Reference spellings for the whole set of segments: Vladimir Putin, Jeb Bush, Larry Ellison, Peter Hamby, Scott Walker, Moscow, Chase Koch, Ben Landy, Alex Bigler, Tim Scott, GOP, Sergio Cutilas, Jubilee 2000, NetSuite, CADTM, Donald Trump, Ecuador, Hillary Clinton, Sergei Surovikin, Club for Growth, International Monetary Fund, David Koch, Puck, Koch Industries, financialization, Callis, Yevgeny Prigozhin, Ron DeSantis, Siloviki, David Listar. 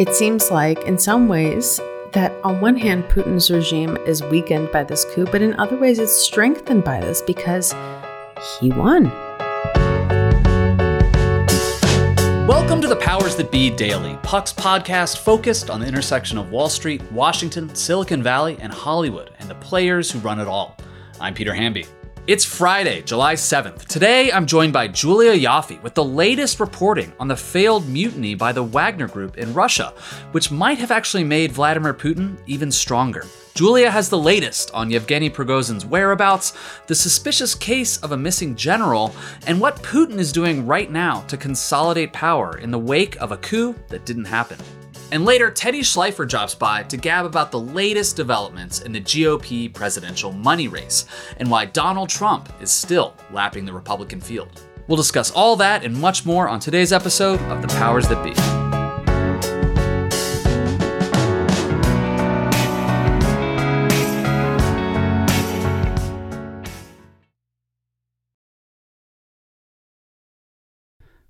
It seems like, in some ways, that on one hand, Putin's regime is weakened by this coup, but in other ways, it's strengthened by this because he won. Welcome to the Powers That Be Daily, Puck's podcast focused on the intersection of Wall Street, Washington, Silicon Valley, and Hollywood, and the players who run it all. I'm Peter Hamby. It's Friday, July 7th. Today, I'm joined by Julia Ioffe with the latest reporting on the failed mutiny by the Wagner Group in Russia, which might have actually made Vladimir Putin even stronger. Julia has the latest on Yevgeny Prigozhin's whereabouts, the suspicious case of a missing general, and what Putin is doing right now to consolidate power in the wake of a coup that didn't happen. And later, Teddy Schleifer drops by to gab about the latest developments in the GOP presidential money race and why Donald Trump is still lapping the Republican field. We'll discuss all that and much more on today's episode of The Powers That Be.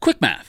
Quick math.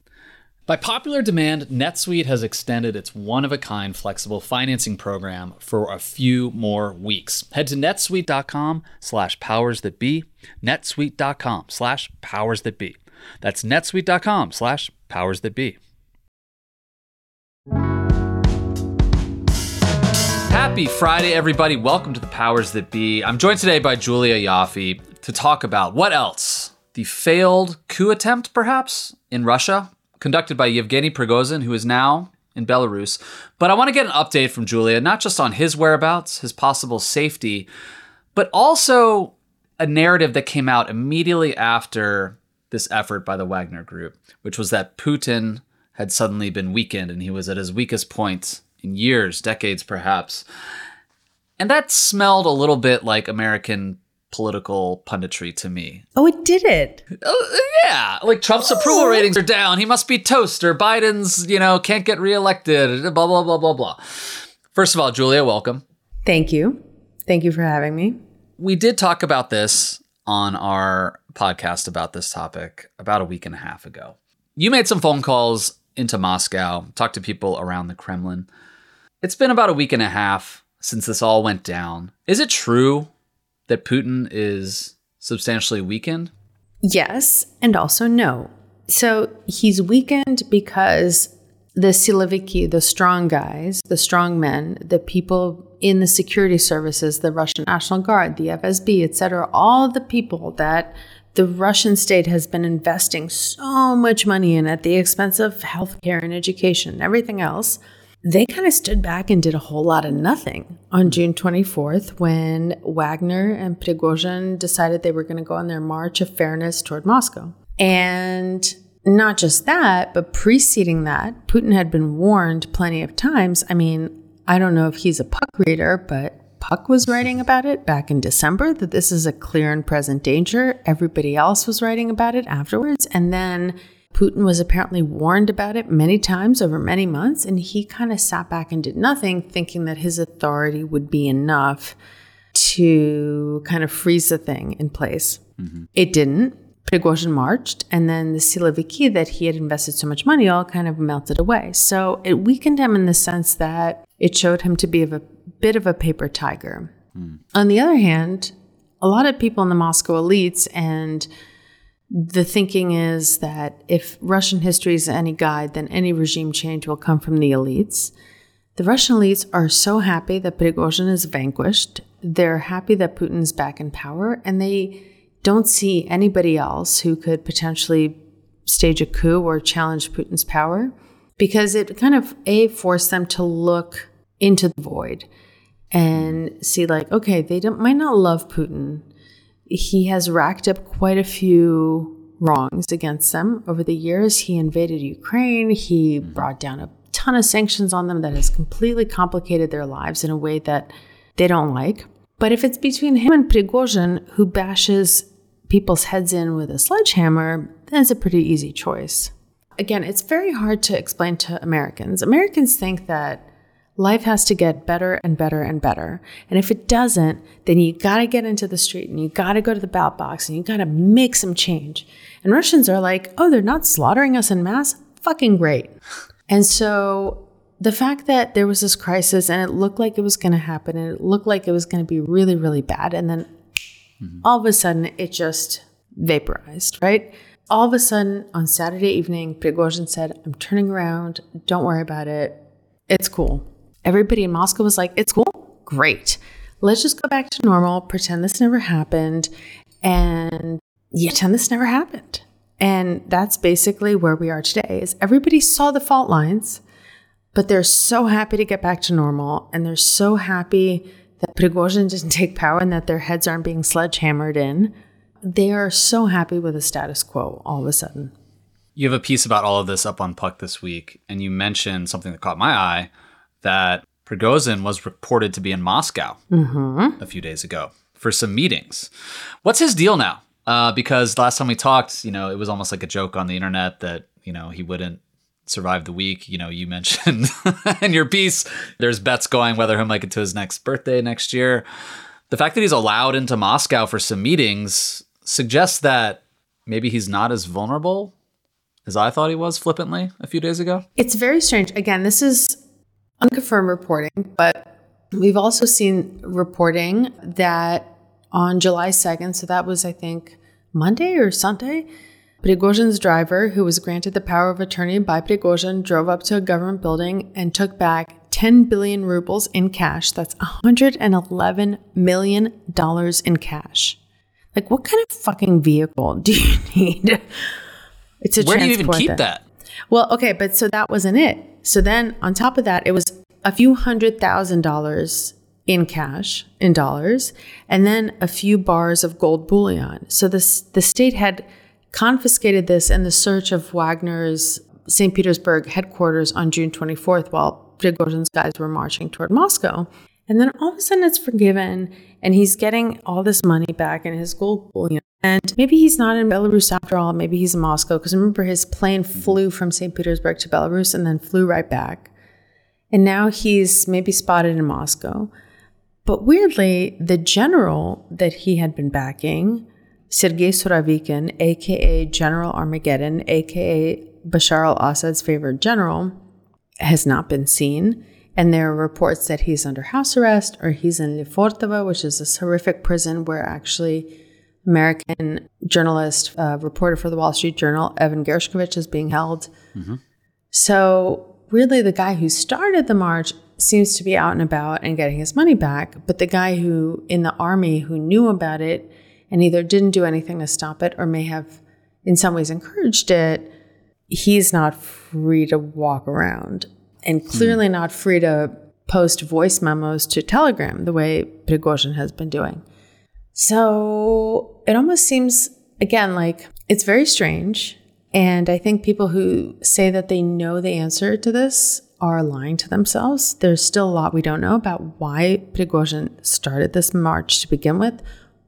By popular demand, NetSuite has extended its one-of-a-kind flexible financing program for a few more weeks. Head to netsuite.com/powers that be, netsuite.com/powers that be. That's netsuite.com/powers that be. Happy Friday, everybody. Welcome to the Powers That Be. I'm joined today by Julia Ioffe to talk about what else? The failed coup attempt, perhaps, in Russia, conducted by Yevgeny Prigozhin, who is now in Belarus. But I want to get an update from Julia, not just on his whereabouts, his possible safety, but also a narrative that came out immediately after this effort by the Wagner Group, which was that Putin had suddenly been weakened and he was at his weakest point in years, decades perhaps. And that smelled a little bit like American political punditry to me. Oh, it did it. Yeah. Like Trump's approval ratings are down. He must be toast, or Biden's, can't get reelected, blah, blah, blah, blah, blah. First of all, Julia, welcome. Thank you. Thank you for having me. We did talk about this on our podcast about this topic about a week and a half ago. You made some phone calls into Moscow, talked to people around the Kremlin. It's been about a week and a half since this all went down. Is it true that Putin is substantially weakened? Yes, and also no. So he's weakened because the Siloviki, the strong guys, the strong men, the people in the security services, the Russian National Guard, the FSB, etc., all the people that the Russian state has been investing so much money in at the expense of healthcare and education and everything else, they kind of stood back and did a whole lot of nothing on June 24th when Wagner and Prigozhin decided they were going to go on their march of fairness toward Moscow. And not just that, but preceding that, Putin had been warned plenty of times. I mean, I don't know if he's a Puck reader, but Puck was writing about it back in December, that this is a clear and present danger. Everybody else was writing about it afterwards. And then Putin was apparently warned about it many times over many months, and he kind of sat back and did nothing, thinking that his authority would be enough to kind of freeze the thing in place. Mm-hmm. It didn't. Prigozhin marched, and then the Siloviki that he had invested so much money all kind of melted away. So it weakened him in the sense that it showed him to be a bit of a paper tiger. Mm. On the other hand, a lot of people in the Moscow elites and the thinking is that if Russian history is any guide, then any regime change will come from the elites. The Russian elites are so happy that Prigozhin is vanquished. They're happy that Putin's back in power, and they don't see anybody else who could potentially stage a coup or challenge Putin's power, because it kind of, A, forced them to look into the void and see, like, okay, they might not love Putin. He has racked up quite a few wrongs against them over the years. He invaded Ukraine. He brought down a ton of sanctions on them that has completely complicated their lives in a way that they don't like. But if it's between him and Prigozhin, who bashes people's heads in with a sledgehammer, then it's a pretty easy choice. Again, it's very hard to explain to Americans. Americans think that life has to get better and better and better. And if it doesn't, then you got to get into the street and you got to go to the ballot box and you got to make some change. And Russians are like, oh, they're not slaughtering us en masse? Fucking great. And so the fact that there was this crisis and it looked like it was going to happen and it looked like it was going to be really, really bad. And then all of a sudden it just vaporized, right? All of a sudden on Saturday evening, Prigozhin said, I'm turning around. Don't worry about it. It's cool. Everybody in Moscow was like, it's cool? Great. Let's just go back to normal, pretend this never happened, and pretend this never happened. And that's basically where we are today, is everybody saw the fault lines, but they're so happy to get back to normal, and they're so happy that Prigozhin didn't take power and that their heads aren't being sledgehammered in. They are so happy with the status quo all of a sudden. You have a piece about all of this up on Puck this week, and you mentioned something that caught my eye, that Prigozhin was reported to be in Moscow a few days ago for some meetings. What's his deal now? Because last time we talked, it was almost like a joke on the internet that, he wouldn't survive the week. You mentioned in your piece, there's bets going whether he'll make it to his next birthday next year. The fact that he's allowed into Moscow for some meetings suggests that maybe he's not as vulnerable as I thought he was flippantly a few days ago. It's very strange. Again, this is unconfirmed reporting, but we've also seen reporting that on July 2nd, so that was, I think, Monday or Sunday, Prigozhin's driver, who was granted the power of attorney by Prigozhin, drove up to a government building and took back 10 billion rubles in cash. That's $111 million in cash. Like, what kind of fucking vehicle do you need? It's a transport. Where do you even keep that? Well, okay, but so that wasn't it. So then on top of that, it was a few $100,000 in cash, in dollars, and then a few bars of gold bullion. So the state had confiscated this in the search of Wagner's St. Petersburg headquarters on June 24th while Prigozhin's guys were marching toward Moscow. And then all of a sudden it's forgiven and he's getting all this money back in his gold bullion. And maybe he's not in Belarus after all. Maybe he's in Moscow, because remember his plane flew from St. Petersburg to Belarus and then flew right back. And now he's maybe spotted in Moscow. But weirdly, the general that he had been backing, Sergei Surovikin, a.k.a. General Armageddon, a.k.a. Bashar al-Assad's favorite general, has not been seen. And there are reports that he's under house arrest or he's in Lefortovo, which is this horrific prison where actually American journalist, reporter for the Wall Street Journal, Evan Gershkovich, is being held. So really the guy who started the march seems to be out and about and getting his money back. But the guy who in the army who knew about it and either didn't do anything to stop it or may have in some ways encouraged it, he's not free to walk around. And clearly not free to post voice memos to Telegram the way Prigozhin has been doing. So it almost seems, again, like it's very strange. And I think people who say that they know the answer to this are lying to themselves. There's still a lot we don't know about why Prigozhin started this march to begin with,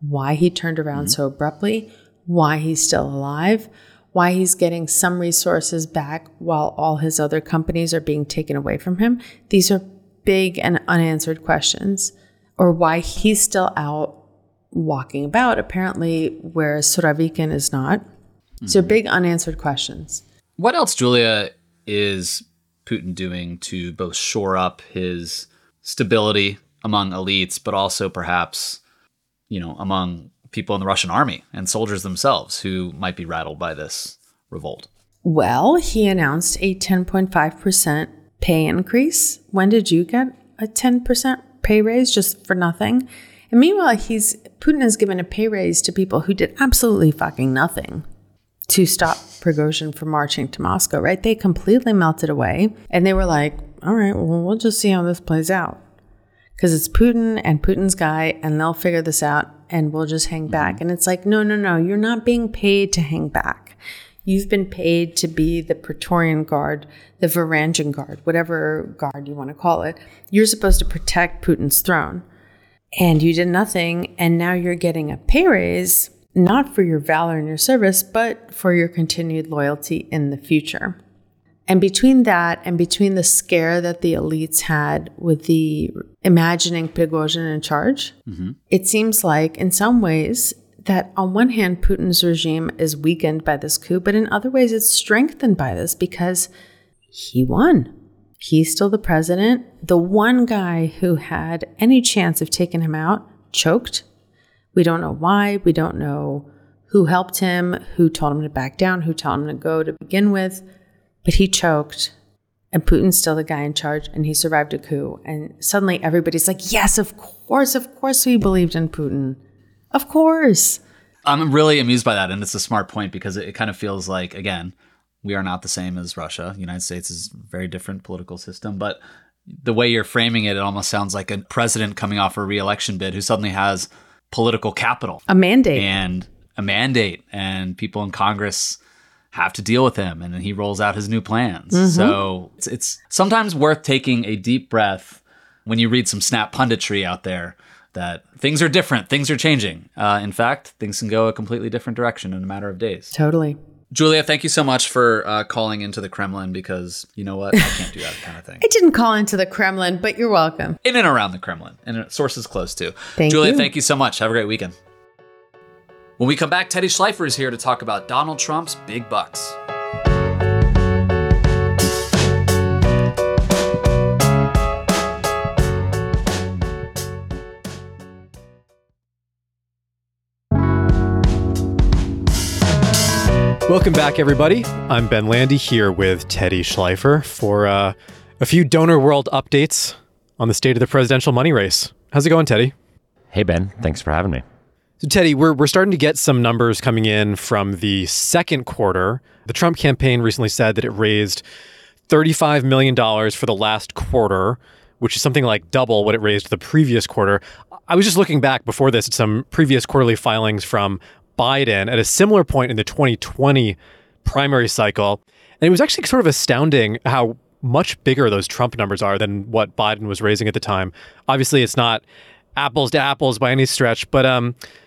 why he turned around so abruptly, why he's still alive, why he's getting some resources back while all his other companies are being taken away from him. These are big and unanswered questions. Or why he's still out walking about, apparently, whereas Surovikin is not. So big unanswered questions. What else, Julia, is Putin doing to both shore up his stability among elites, but also perhaps, among people in the Russian army and soldiers themselves who might be rattled by this revolt? Well, he announced a 10.5% pay increase. When did you get a 10% pay raise just for nothing? And meanwhile, Putin has given a pay raise to people who did absolutely fucking nothing to stop Prigozhin from marching to Moscow, right? They completely melted away. And they were like, all right, well, we'll just see how this plays out. Because it's Putin and Putin's guy, and they'll figure this out, and we'll just hang back. And it's like, no, you're not being paid to hang back. You've been paid to be the Praetorian Guard, the Varangian Guard, whatever guard you want to call it. You're supposed to protect Putin's throne. And you did nothing, and now you're getting a pay raise, not for your valor and your service, but for your continued loyalty in the future. And between that and between the scare that the elites had with the imagining Prigozhin in charge, it seems like in some ways that on one hand, Putin's regime is weakened by this coup, but in other ways, it's strengthened by this because he won. He's still the president. The one guy who had any chance of taking him out choked. We don't know why. We don't know who helped him, who told him to back down, who told him to go to begin with. But he choked, and Putin's still the guy in charge, and he survived a coup. And suddenly everybody's like, yes, of course we believed in Putin. Of course. I'm really amused by that, and it's a smart point because it kind of feels like, again, we are not the same as Russia. The United States is a very different political system, but the way you're framing it, it almost sounds like a president coming off a re-election bid who suddenly has political capital. A mandate, and people in Congress have to deal with him, and then he rolls out his new plans. So it's sometimes worth taking a deep breath when you read some snap punditry out there that things are different, things are changing. In fact, things can go a completely different direction in a matter of days. Totally. Julia, thank you so much for calling into the Kremlin because, you know what, I can't do that kind of thing. I didn't call into the Kremlin, but you're welcome. In and around the Kremlin, and sources close to. Julia, thank you so much. Have a great weekend. When we come back, Teddy Schleifer is here to talk about Donald Trump's big bucks. Welcome back, everybody. I'm Ben Landy here with Teddy Schleifer for a few Donor World updates on the state of the presidential money race. How's it going, Teddy? Hey, Ben. Thanks for having me. So Teddy, we're starting to get some numbers coming in from the second quarter. The Trump campaign recently said that it raised $35 million for the last quarter, which is something like double what it raised the previous quarter. I was just looking back before this at some previous quarterly filings from Biden at a similar point in the 2020 primary cycle. And it was actually sort of astounding how much bigger those Trump numbers are than what Biden was raising at the time. Obviously, it's not apples to apples by any stretch, but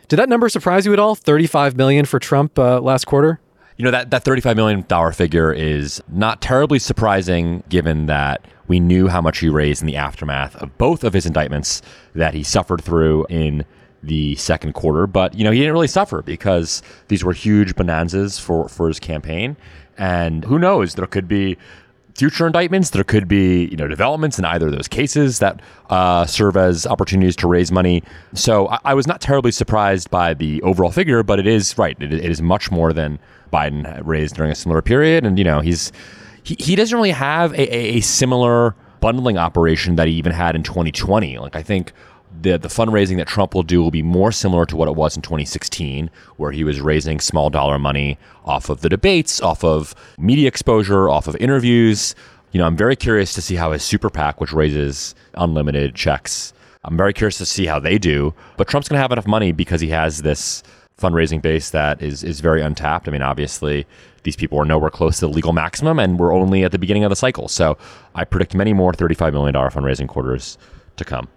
did that number surprise you at all? 35 million for Trump last quarter? You know, that $35 million figure is not terribly surprising given that we knew how much he raised in the aftermath of both of his indictments that he suffered through in the second quarter. But, you know, he didn't really suffer because these were huge bonanzas for his campaign. And who knows, there could be future indictments. There could be, you know, developments in either of those cases that serve as opportunities to raise money. So I was not terribly surprised by the overall figure, but it is right. It is much more than Biden raised during a similar period. And, you know, he doesn't really have a similar bundling operation that he even had in 2020. Like, I think the fundraising that Trump will do will be more similar to what it was in 2016, where he was raising small dollar money off of the debates, off of media exposure, off of interviews. You know, I'm very curious to see how his super PAC, which raises unlimited checks, I'm very curious to see how they do. But Trump's going to have enough money because he has this fundraising base that is very untapped. I mean, obviously, these people are nowhere close to the legal maximum, and we're only at the beginning of the cycle. So I predict many more $35 million fundraising quarters to come.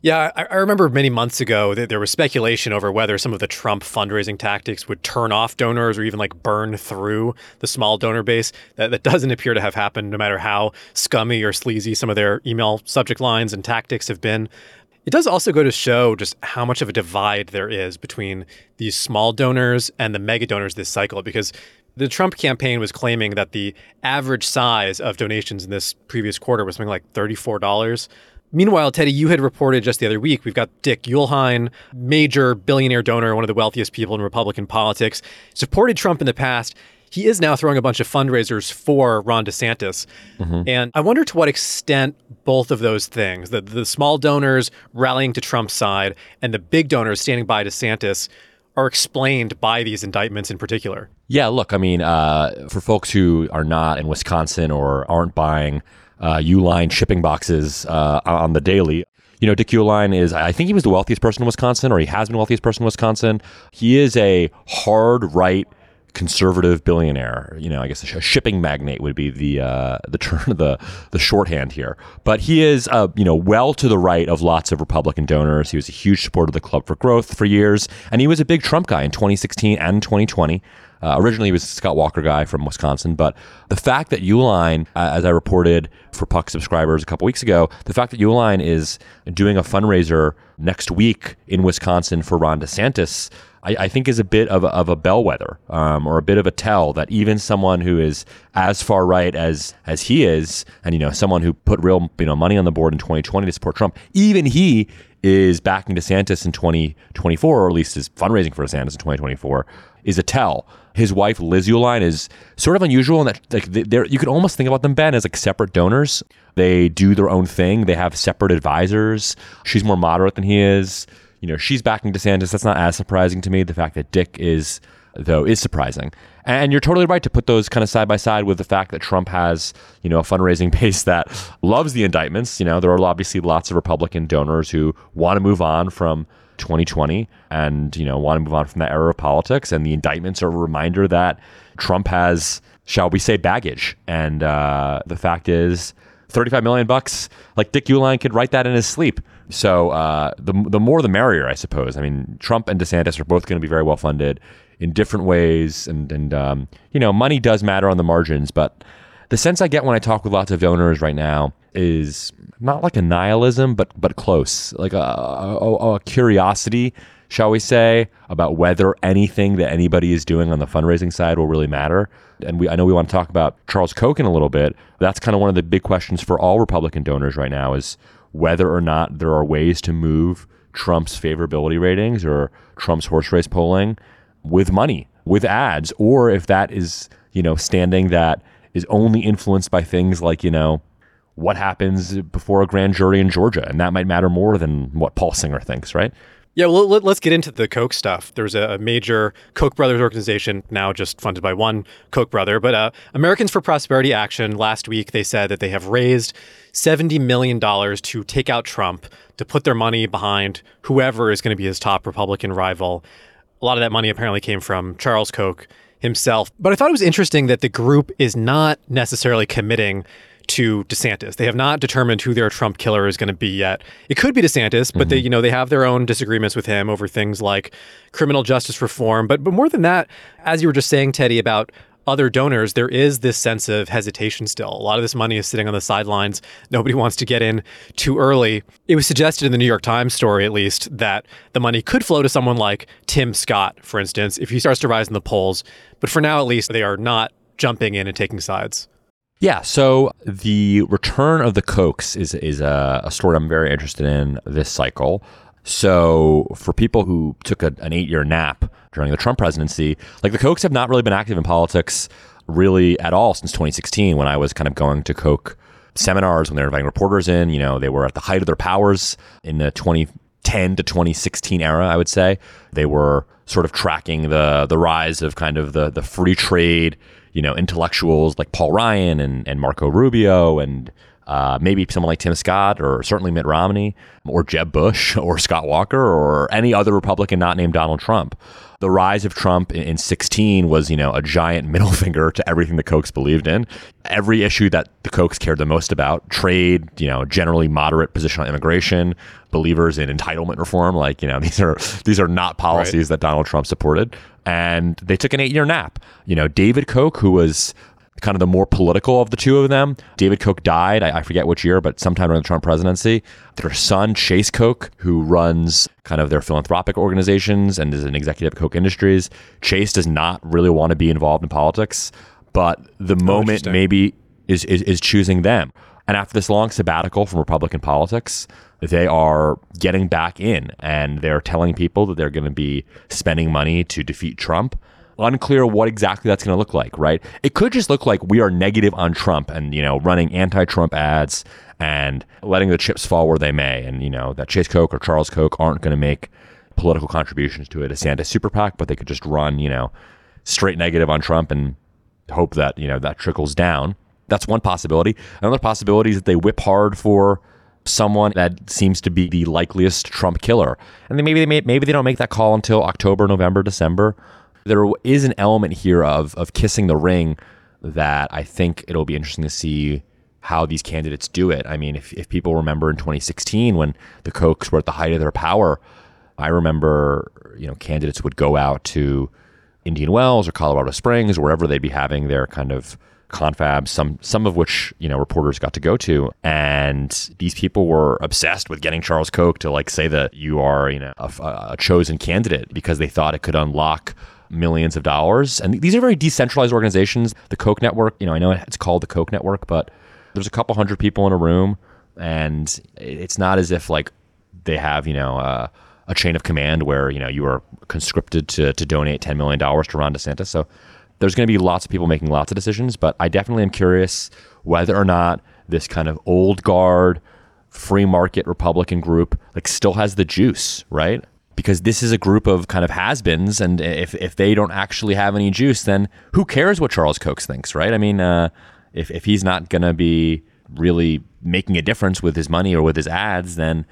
Yeah, I remember many months ago that there was speculation over whether some of the Trump fundraising tactics would turn off donors or even like burn through the small donor base. That doesn't appear to have happened, no matter how scummy or sleazy some of their email subject lines and tactics have been. It does also go to show just how much of a divide there is between these small donors and the mega donors this cycle, because the Trump campaign was claiming that the average size of donations in this previous quarter was something like $34. Meanwhile, Teddy, you had reported just the other week, we've got Dick Uihlein, major billionaire donor, one of the wealthiest people in Republican politics, supported Trump in the past. he is now throwing a bunch of fundraisers for Ron DeSantis. Mm-hmm. And I wonder to what extent both of those things, the small donors rallying to Trump's side and the big donors standing by DeSantis, are explained by these indictments in particular. Yeah, look, I mean, for folks who are not in Wisconsin or aren't buying Uihlein shipping boxes on the daily, you know, Dick Uihlein is, I think he was the wealthiest person in Wisconsin, or he has been the wealthiest person in Wisconsin. He is a hard right conservative billionaire. You know, I guess a shipping magnate would be the turn of the shorthand here. But he is, you know, well to the right of lots of Republican donors. He was a huge supporter of the Club for Growth for years, and he was a big Trump guy in 2016 and 2020. Originally, he was a Scott Walker guy from Wisconsin, but the fact that Uihlein, as I reported for Puck subscribers a couple weeks ago, the fact that Uihlein is doing a fundraiser next week in Wisconsin for Ron DeSantis, I think is a bit of a bellwether, or a bit of a tell that even someone who is as far right as he is, and you know, someone who put real money on the board in 2020 to support Trump, even he is backing DeSantis in 2024, or at least is fundraising for DeSantis in 2024, is a tell. His wife, Liz Uihlein, is sort of unusual in that, like, you could almost think about them, Ben, as like separate donors. They do their own thing. They have separate advisors. She's more moderate than he is. You know, she's backing DeSantis. That's not as surprising to me. The fact that Dick is, though, is surprising. And you're totally right to put those kind of side by side with the fact that Trump has, you know, a fundraising base that loves the indictments. You know, there are obviously lots of Republican donors who want to move on from 2020 and, you know, want to move on from that era of politics. And the indictments are a reminder that Trump has, shall we say, baggage. And the fact is, $35 million, like Dick Uihlein could write that in his sleep. So the more the merrier, I suppose. I mean, Trump and DeSantis are both going to be very well funded in different ways. And you know, money does matter on the margins. But the sense I get when I talk with lots of donors right now is not like a nihilism, but close. Like a curiosity, shall we say, about whether anything that anybody is doing on the fundraising side will really matter. And I know we want to talk about Charles Koch in a little bit. That's kind of one of the big questions for all Republican donors right now, is whether or not there are ways to move Trump's favorability ratings or Trump's horse race polling with money, with ads, or if that is, you know, standing that is only influenced by things like, you know, what happens before a grand jury in Georgia. And that might matter more than what Paul Singer thinks, right? Yeah, well, let's get into the Koch stuff. There's a major Koch brothers organization, now just funded by one Koch brother, but Americans for Prosperity Action, last week they said that they have raised $70 million to take out Trump, to put their money behind whoever is going to be his top Republican rival. A lot of that money apparently came from Charles Koch himself. But I thought it was interesting that the group is not necessarily committing to DeSantis. They have not determined who their Trump killer is going to be yet. It could be DeSantis, but they, you know, they have their own disagreements with him over things like criminal justice reform. But more than that, as you were just saying, Teddy, about other donors, there is this sense of hesitation still. A lot of this money is sitting on the sidelines. Nobody wants to get in too early. It was suggested in the New York Times story, at least, that the money could flow to someone like Tim Scott, for instance, if he starts to rise in the polls. But for now, at least, they are not jumping in and taking sides. Yeah, so the return of the Kochs is a story I'm very interested in this cycle. So for people who took an 8-year nap during the Trump presidency, like the Kochs have not really been active in politics really at all since 2016, when I was kind of going to Koch seminars when they were inviting reporters in. You know, they were at the height of their powers in the 2010 to 2016 era, I would say. They were sort of tracking the rise of kind of the free trade, you know, intellectuals like Paul Ryan and Marco Rubio and maybe someone like Tim Scott, or certainly Mitt Romney or Jeb Bush or Scott Walker or any other Republican not named Donald Trump. The rise of Trump in 2016 was, you know, a giant middle finger to everything the Kochs believed in. Every issue that the Kochs cared the most about, trade, you know, generally moderate position on immigration, believers in entitlement reform, like, you know, these are not policies that Donald Trump supported. And they took an 8-year nap. You know, David Koch, who was kind of the more political of the two of them. David Koch died, I forget which year, but sometime during the Trump presidency. Their son, Chase Koch, who runs kind of their philanthropic organizations and is an executive at Koch Industries. Chase does not really want to be involved in politics, but the moment maybe is choosing them. And after this long sabbatical from Republican politics, they are getting back in, and they're telling people that they're going to be spending money to defeat Trump. unclear what exactly that's going to look like, right? It could just look like we are negative on Trump and, you know, running anti-Trump ads and letting the chips fall where they may. And, you know, that Chase Koch or Charles Koch aren't going to make political contributions to a DeSantis super PAC, but they could just run, you know, straight negative on Trump and hope that, you know, that trickles down. That's one possibility. Another possibility is that they whip hard for someone that seems to be the likeliest Trump killer. And then maybe they don't make that call until October, November, December. There is an element here of kissing the ring that I think it'll be interesting to see how these candidates do it. I mean, if people remember in 2016 when the Kochs were at the height of their power, I remember, you know, candidates would go out to Indian Wells or Colorado Springs, wherever they'd be having their kind of confabs, some of which, you know, reporters got to go to. And these people were obsessed with getting Charles Koch to like say that you are, you know, a chosen candidate because they thought it could unlock millions of dollars. And these are very decentralized organizations. The Koch Network, you know, I know it's called the Koch Network, but there's a couple hundred people in a room, and it's not as if like they have, you know, a chain of command where, you know, you are conscripted to donate $10 million to Ron DeSantis. So there's going to be lots of people making lots of decisions, but I definitely am curious whether or not this kind of old guard, free market Republican group like still has the juice, right? Because this is a group of kind of has-beens, and if they don't actually have any juice, then who cares what Charles Koch thinks, right? I mean, if he's not going to be really making a difference with his money or with his ads, then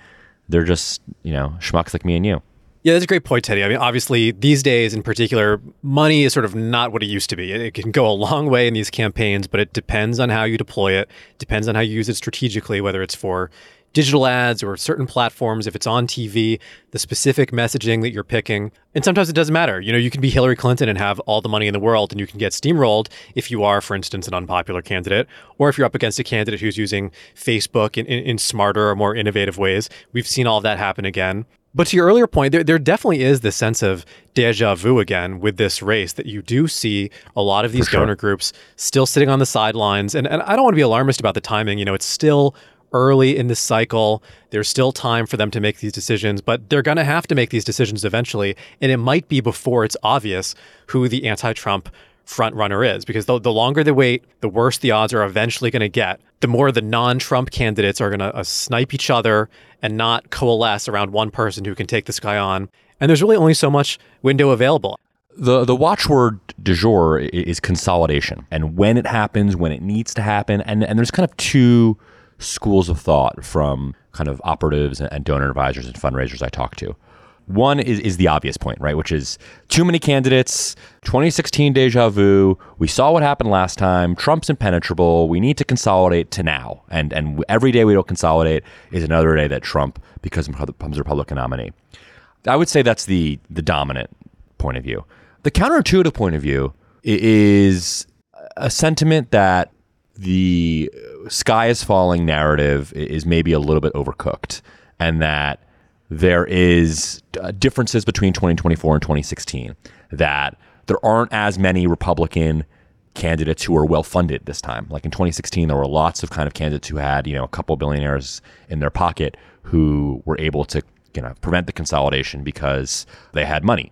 they're just, you know, schmucks like me and you. Yeah, that's a great point, Teddy. I mean, obviously, these days in particular, money is sort of not what it used to be. It can go a long way in these campaigns, but it depends on how you deploy it, depends on how you use it strategically, whether it's for digital ads or certain platforms, if it's on TV, the specific messaging that you're picking. And sometimes it doesn't matter. You know, you can be Hillary Clinton and have all the money in the world, and you can get steamrolled if you are, for instance, an unpopular candidate, or if you're up against a candidate who's using Facebook in smarter or more innovative ways. We've seen all of that happen again. But to your earlier point, there definitely is this sense of deja vu again with this race, that you do see a lot of these donor groups still sitting on the sidelines. And I don't want to be alarmist about the timing. You know, it's still early in this cycle. There's still time for them to make these decisions, but they're going to have to make these decisions eventually. And it might be before it's obvious who the anti-Trump frontrunner is, because the longer they wait, the worse the odds are eventually going to get. The more the non-Trump candidates are going to snipe each other and not coalesce around one person who can take this guy on. And there's really only so much window available. The watchword du jour is consolidation, and when it happens, when it needs to happen. And there's kind of two schools of thought from kind of operatives and donor advisors and fundraisers I talk to. One is the obvious point, right? Which is too many candidates, 2016 deja vu. We saw what happened last time. Trump's impenetrable. We need to consolidate to now. And every day we don't consolidate is another day that Trump becomes a Republican nominee. I would say that's the dominant point of view. The counterintuitive point of view is a sentiment that the sky is falling narrative is maybe a little bit overcooked, and that there is differences between 2024 and 2016, that there aren't as many Republican candidates who are well-funded this time. Like in 2016, there were lots of kind of candidates who had, you know, a couple billionaires in their pocket who were able to, you know, prevent the consolidation because they had money.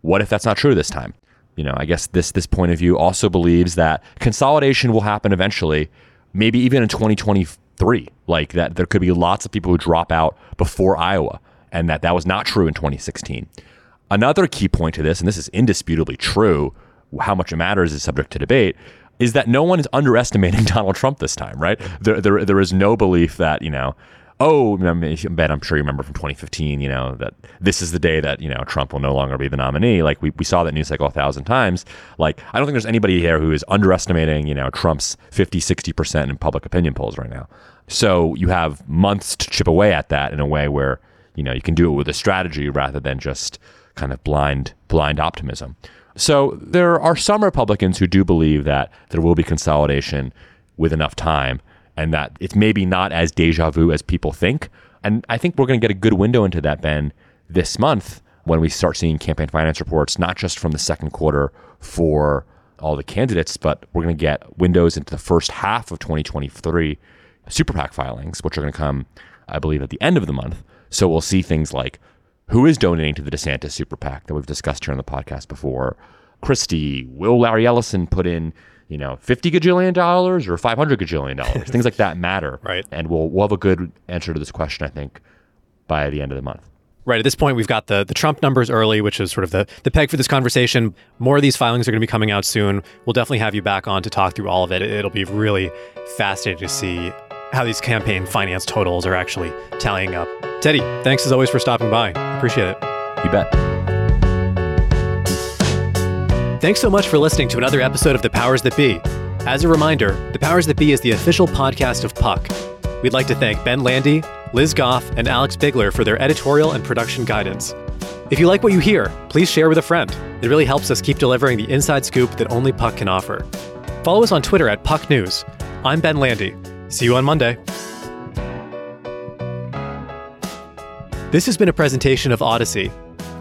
What if that's not true this time? You know, I guess this point of view also believes that consolidation will happen eventually, maybe even in 2023, like that there could be lots of people who drop out before Iowa, and that was not true in 2016. Another key point to this, and this is indisputably true, how much it matters is subject to debate, is that no one is underestimating Donald Trump this time, right? There is no belief that, you know, Ben, I'm sure you remember from 2015, you know, that this is the day that, you know, Trump will no longer be the nominee. Like we saw that news cycle 1,000 times. Like, I don't think there's anybody here who is underestimating, you know, Trump's 50-60% in public opinion polls right now. So you have months to chip away at that in a way where, you know, you can do it with a strategy rather than just kind of blind optimism. So there are some Republicans who do believe that there will be consolidation with enough time, and that it's maybe not as deja vu as people think. And I think we're going to get a good window into that, Ben, this month when we start seeing campaign finance reports, not just from the second quarter for all the candidates, but we're going to get windows into the first half of 2023 super PAC filings, which are going to come, I believe, at the end of the month. So we'll see things like who is donating to the DeSantis super PAC that we've discussed here on the podcast before, Christie? Will Larry Ellison put in, you know, $50 gajillion or $500 gajillion? Things like that matter. Right. And we'll have a good answer to this question, I think, by the end of the month. Right. At this point, we've got the Trump numbers early, which is sort of the peg for this conversation. More of these filings are going to be coming out soon. We'll definitely have you back on to talk through all of it. It'll be really fascinating to see how these campaign finance totals are actually tallying up. Teddy, thanks as always for stopping by. Appreciate it. You bet. Thanks so much for listening to another episode of The Powers That Be. As a reminder, The Powers That Be is the official podcast of Puck. We'd like to thank Ben Landy, Liz Goff, and Alex Bigler for their editorial and production guidance. If you like what you hear, please share with a friend. It really helps us keep delivering the inside scoop that only Puck can offer. Follow us on Twitter at Puck News. I'm Ben Landy. See you on Monday. This has been a presentation of Odyssey.